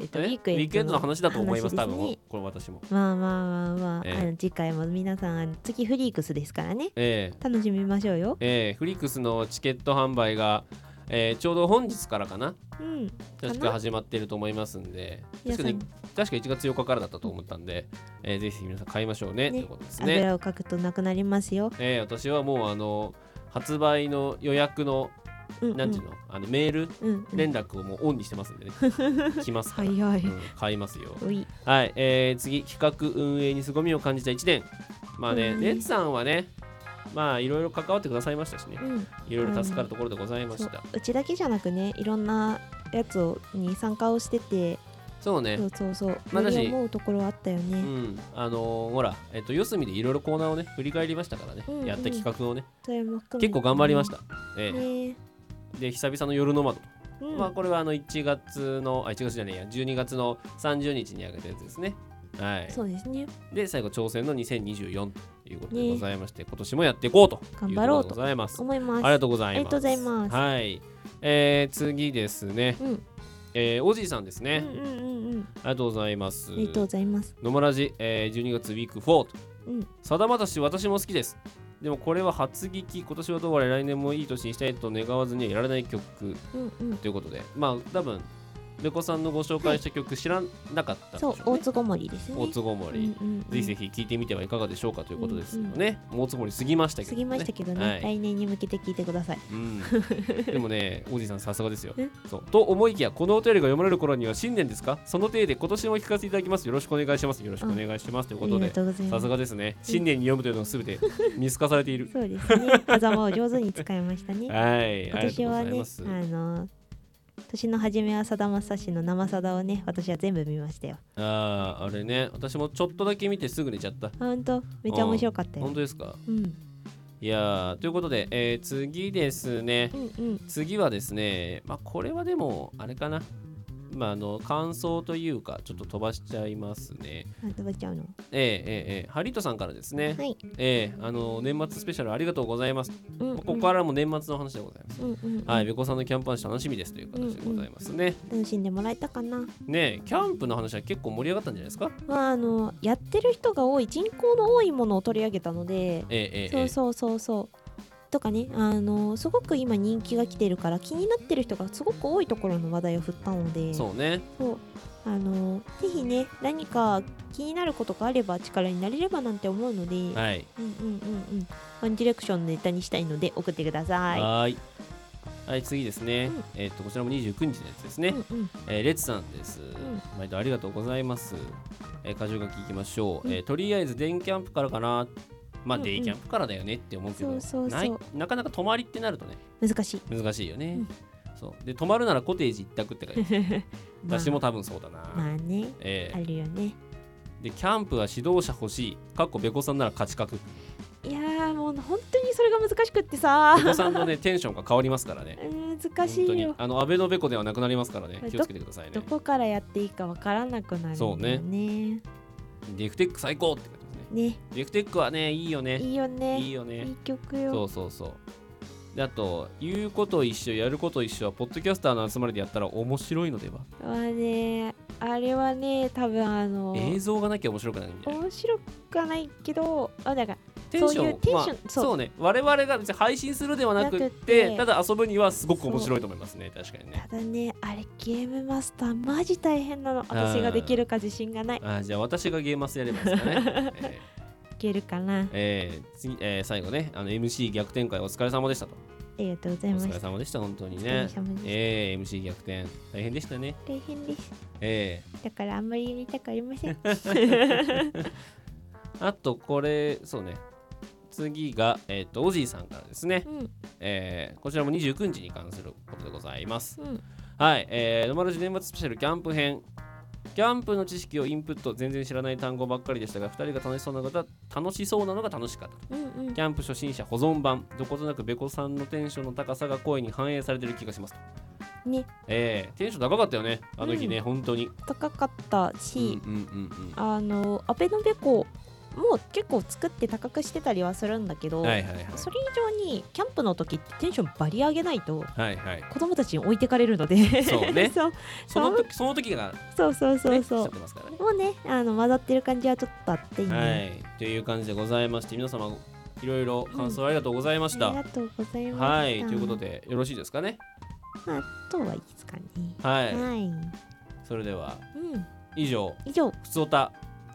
えっと、ウィークエンドの、ウィークエンドの話だと思います。多分これ私も。まあまあまあまあ。えー、あの次回も皆さんあの次フリックスですからね、えー。楽しみましょうよ。えー、フリックスのチケット販売が。えー、ちょうど本日からかな、うん、確か始まってると思いますんで、確かに確かいちがつようかからだったと思ったんで、えー、ぜひ皆さん買いましょうね、ね、ということですね。油をかくとなくなりますよ。えー、私はもうあの発売の予約のなんていうの、あのメール、うんうん、連絡をもうオンにしてますんでね、来ますから、はいはいうん、買いますよ。はい、えー、次企画運営に凄みを感じたいちねん。まあね、レッツさんはねまあいろいろ関わってくださいましたしね、うん、いろいろ助かるところでございました。 う, うちだけじゃなくね、いろんなやつをに参加をしてて、そうね、そうそうそう、まあ、より思うところはあったよね、うん、あのー、ほら、えっと、四隅でいろいろコーナーをね振り返りましたからね、うんうん、やった企画をね結構頑張りました、うん、えー、で久々の夜の窓、うん、まあこれはあのいちがつのあいちがつじゃねえやじゅうにがつのさんじゅうにちにあげたやつですね。はい、そうですね。で最後挑戦のにせんにじゅうよんということでございまして、ね、今年もやっていこうと頑張ろうと思います。ありがとうございます。はい、えー、次ですね、うん、えー、おじいさんですね、うんうんうんうん、ありがとうございます。ありがとうございます。野村寺、えー、じゅうにがつウィークよんと、うん、さだまさし私も好きです。でもこれは初聞き、今年はどうあれ来年もいい年にしたいと願わずにはいられない曲、うんうん、ということで、まあ多分レコさんのご紹介した曲知らなかったんでしょうね。そう、大津ごもりですね。大津ごもり、うんうんうん、ぜひぜひ聴いてみてはいかがでしょうかということですよね、うんうん、もう大津ごもり過ぎましたけどね。過ぎましたけどね、はい、来年に向けて聴いてください、うん、でもねおじさんさすがですよ。そうと思いきやこのお便りが読まれる頃には新年ですか、その程度今年も聞かせていただきます、よろしくお願いします、よろしくお願いしますということで、さすがですね、新年に読むというのがすべて見透かされている。そうですね、狭間を上手に使いましたね。はい、今年はね、あのー年の初めはさだまさしの生さだをね私は全部見ましたよ。ああ、あれね、私もちょっとだけ見てすぐ寝ちゃった。ほんとめちゃ面白かったよ。ほんとですか、うん、いやということで、えー、次ですね、うんうん、次はですね、まあこれはでもあれかな、まああの感想というかちょっと飛ばしちゃいますね。飛ばしちゃうの、えーえーえー、ハリートさんからですね、はい、えー、あの年末スペシャルありがとうございます、うんうん、ここからも年末の話でございます、うんうんうん、はい、べこさんのキャンプ話楽しみですという形でございますね、うんうん、楽しんでもらえたかな。ねえ、キャンプの話は結構盛り上がったんじゃないですか。まああのやってる人が多い、人口の多いものを取り上げたので、えーえー、そうそうそうそうとかね、あのー、すごく今人気が来てるから気になってる人がすごく多いところの話題を振ったので、そうね、そう、あのー、ぜひね何か気になることがあれば力になれればなんて思うので、はい、うんうんうんうん、ワンディレクションネタにしたいので送ってください。はい、はい、次ですね、うん、えー、っとこちらもにじゅうくにちのやつですね、うんうん、えー、レッツさんです、うん、毎度ありがとうございます。えー、箇条書きいきましょう、うん、えー、とりあえずデンキャンプからかな、まあ、うんうん、デイキャンプからだよねって思うけど、そうそうそう、 な, いなかなか泊まりってなるとね難しい難しいよね、うん、そうで泊まるならコテージ一択って感じ、まあ、私も多分そうだな。まあね、えー、あるよね。でキャンプは指導者欲しいかっこべこさんなら勝ち確。いやもう本当にそれが難しくってさ、べこさんのねテンションが変わりますからね。難しいよ。あのアベノベコではなくなりますからね、気をつけてくださいね。 ど, どこからやっていいか分からなくなるんだよね。そうね、ディフテック最高って感じですね。ね、ディフテックはねいいよね。いいよね。いいよね。いい曲よ。そうそうそう。であと言うこと一緒やること一緒はポッドキャスターの集まりでやったら面白いのでは。まあね、あれはね多分あの映像がなきゃ面白くないんじゃない。面白くはないけど、あだからテンション、そういうテンション、まあ、そう、そうね、我々が別に配信するではなくって、 てただ遊ぶにはすごく面白いと思いますね。確かにね。ただねあれゲームマスターマジ大変なの。私ができるか自信がない。ああ、じゃあ私がゲームマスやればいいですかね。えーいけるかな。えー次えー、最後ね、あの エムシー 逆転会お疲れ様でしたと。ありがとうございました。お疲れ様でした本当にね。えー、エムシー 逆転大変でしたね。大変です。えー、だからあんまり言いたくありません。あとこれそうね。次がえっ、ー、とおじいさんからですね、うん、えー。こちらもにじゅうくにちに関することでございます。うん、はい。えー、のまるじ年末スペシャルキャンプ編。キャンプの知識をインプット、全然知らない単語ばっかりでしたが、ふたりが楽しそうな方、楽しそうなのが楽しかった、うんうん、キャンプ初心者保存版、どことなくベコさんのテンションの高さが声に反映されてる気がしますと、ねえー、テンション高かったよねあの日ね、うん、本当に高かったし、うんうんうんうん、あのアベノベコもう結構作って高くしてたりはするんだけど、はいはいはい、それ以上にキャンプの時ってテンションバリ上げないと子供たちに置いてかれるので、はいはい、そうねそう そ, の時その時が、ね、そうそうそうそう、ね、もうねあの混ざってる感じはちょっとあっていいね、はい、という感じでございまして、皆様いろいろ感想ありがとうございました、うん、ありがとうございました、はい、ということでよろしいですかね。あとはいいですかね、はい、はい、それでは、うん、以上以上ふつおた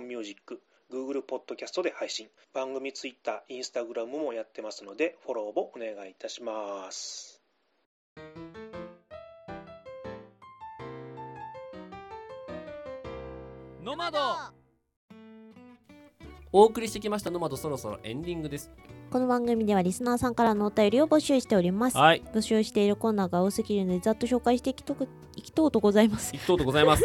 Music、Google ポッドキャストで配信。番組ツイッター、インスタグラムもやってますので、フォローをお願いいたします。ノマド。お送りしてきましたノマド、そろそろエンディングです。この番組ではリスナーさんからのお便りを募集しております、はい、募集しているコーナーが多すぎるのでざっと紹介していきとうとございますいきとうとございます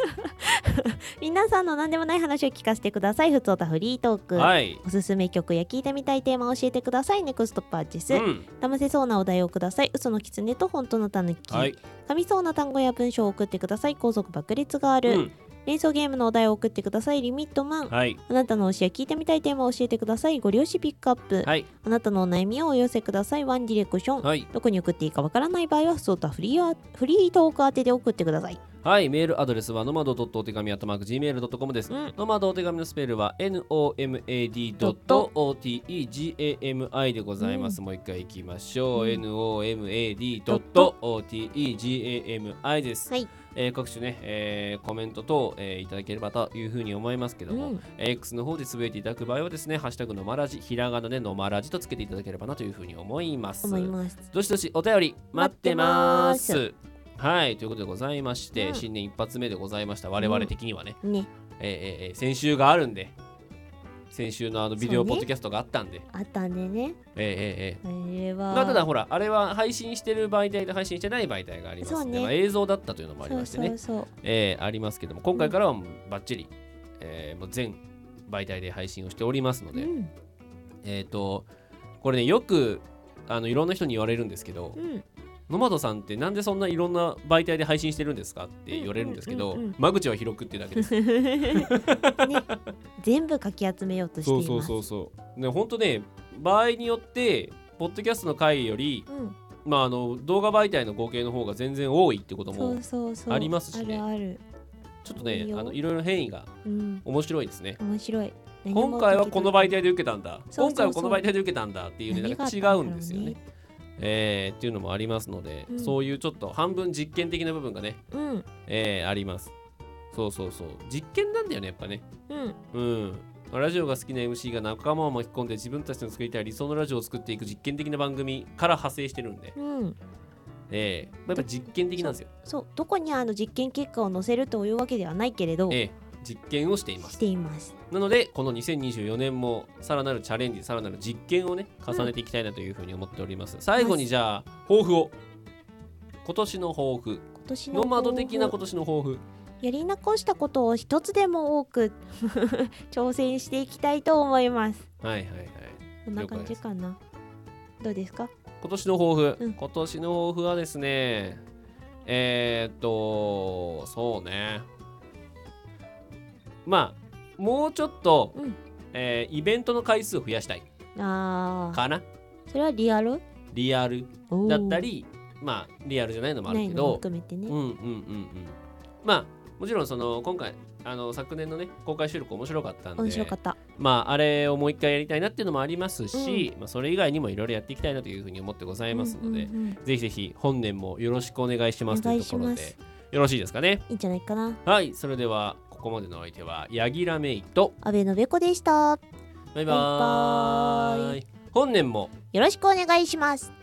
皆さんの何でもない話を聞かせてください。ふつおたフリートーク、はい、おすすめ曲や聞いてみたいテーマを教えてください。ネクストパーチェス、うん、騙せそうなお題をください。嘘のキツネと本当のタヌキ、はい、噛みそうな単語や文章を送ってください。高速爆裂がある、うん、連想ゲームのお題を送ってください。リミットマン、はい、あなたの推しや聞いてみたいテーマを教えてください。ご両親ピックアップ、はい、あなたのお悩みをお寄せください。ワンディレクション、はい、どこに送っていいかわからない場合はふつおたフリー、フリートーク宛てで送ってください。はい、メールアドレスは ノマド ドット お手紙 アットマーク ジーメール ドットコム です、うん、nomad お手紙のスペルは nomad.otegami でございます、うん、もう一回いきましょう、うん、nomad.otegami です、はい、えー、各種ね、えー、コメント等、えー、いただければというふうに思いますけども、うん、X の方でつぶやいていただく場合はですね、ハッシュタグのまらじ、ひらがなでのまらじとつけていただければなというふうに思います。思います。どしどしお便り待ってまーす。はい、ということでございまして、うん、新年一発目でございました。我々的にはね、うん、ねえーえー、先週があるんで、先週のあのビデオポッドキャストがあったんで、ね、あったんでね、えーえー、あれは、まあ、ただほらあれは配信してる媒体と配信してない媒体がありますので、ね、まあ、映像だったというのもありましてね、そうそうそう、えー、ありますけども、今回からはもうバッチリ、えー、もう全媒体で配信をしておりますので、うん、えっとこれね、よくあのいろんな人に言われるんですけど、うん、ノマドさんってなんでそんないろんな媒体で配信してるんですかって言われるんですけど、うんうんうんうん、間口は広くってだけです、ね、全部かき集めようとしています。そうそうそうそう。ほんとね、場合によってポッドキャストの回より、うん、まあ、あの動画媒体の合計の方が全然多いってこともありますしね。そうそうそう、あるある。ちょっとね、あのいろいろ変異が面白いですね、うん、面白い。今回はこの媒体で受けたんだ、そうそうそう、今回はこの媒体で受けたんだっていうね、なんか違うんですよね、えー、っていうのもありますので、うん、そういうちょっと半分実験的な部分がね、うん、えー、あります。そうそうそう、実験なんだよねやっぱね、うん、うん、ラジオが好きな エムシー が仲間を巻き込んで自分たちの作りたい理想のラジオを作っていく実験的な番組から派生してるんで、うん、えー、やっぱ実験的なんですよ。そう、どこにあの実験結果を載せるというわけではないけれど、えー、実験をしていますしています。なのでこのにせんにじゅうよねんもさらなるチャレンジ、さらなる実験をね重ねていきたいなというふうに思っております、うん、最後にじゃあ抱負を、今年の抱負、今年の抱負、ノマド的な今年の抱負、やり残したことを一つでも多く挑戦していきたいと思います。はいはいはい、こんな感じかな。どうですか今年の抱負、うん、今年の抱負はですね、えー、っとそうね、まあもうちょっと、うん、えー、イベントの回数を増やしたい。あかな。それはリアル？リアルだったり、まあリアルじゃないのもあるけど、ないのも含めてね。うんうんうんうん。まあもちろんその今回あの昨年のね公開収録面白かったんで、面白かった。まああれをもう一回やりたいなっていうのもありますし、うん、まあそれ以外にもいろいろやっていきたいなというふうに思ってございますので、うんうんうん、ぜひぜひ本年もよろしくお願いしますというところでよろしいですかね。いいんじゃないかな。はい、それでは。ここまでの相手はヤギラメイと阿部のべこでした。バイバーイ。本年もよろしくお願いします。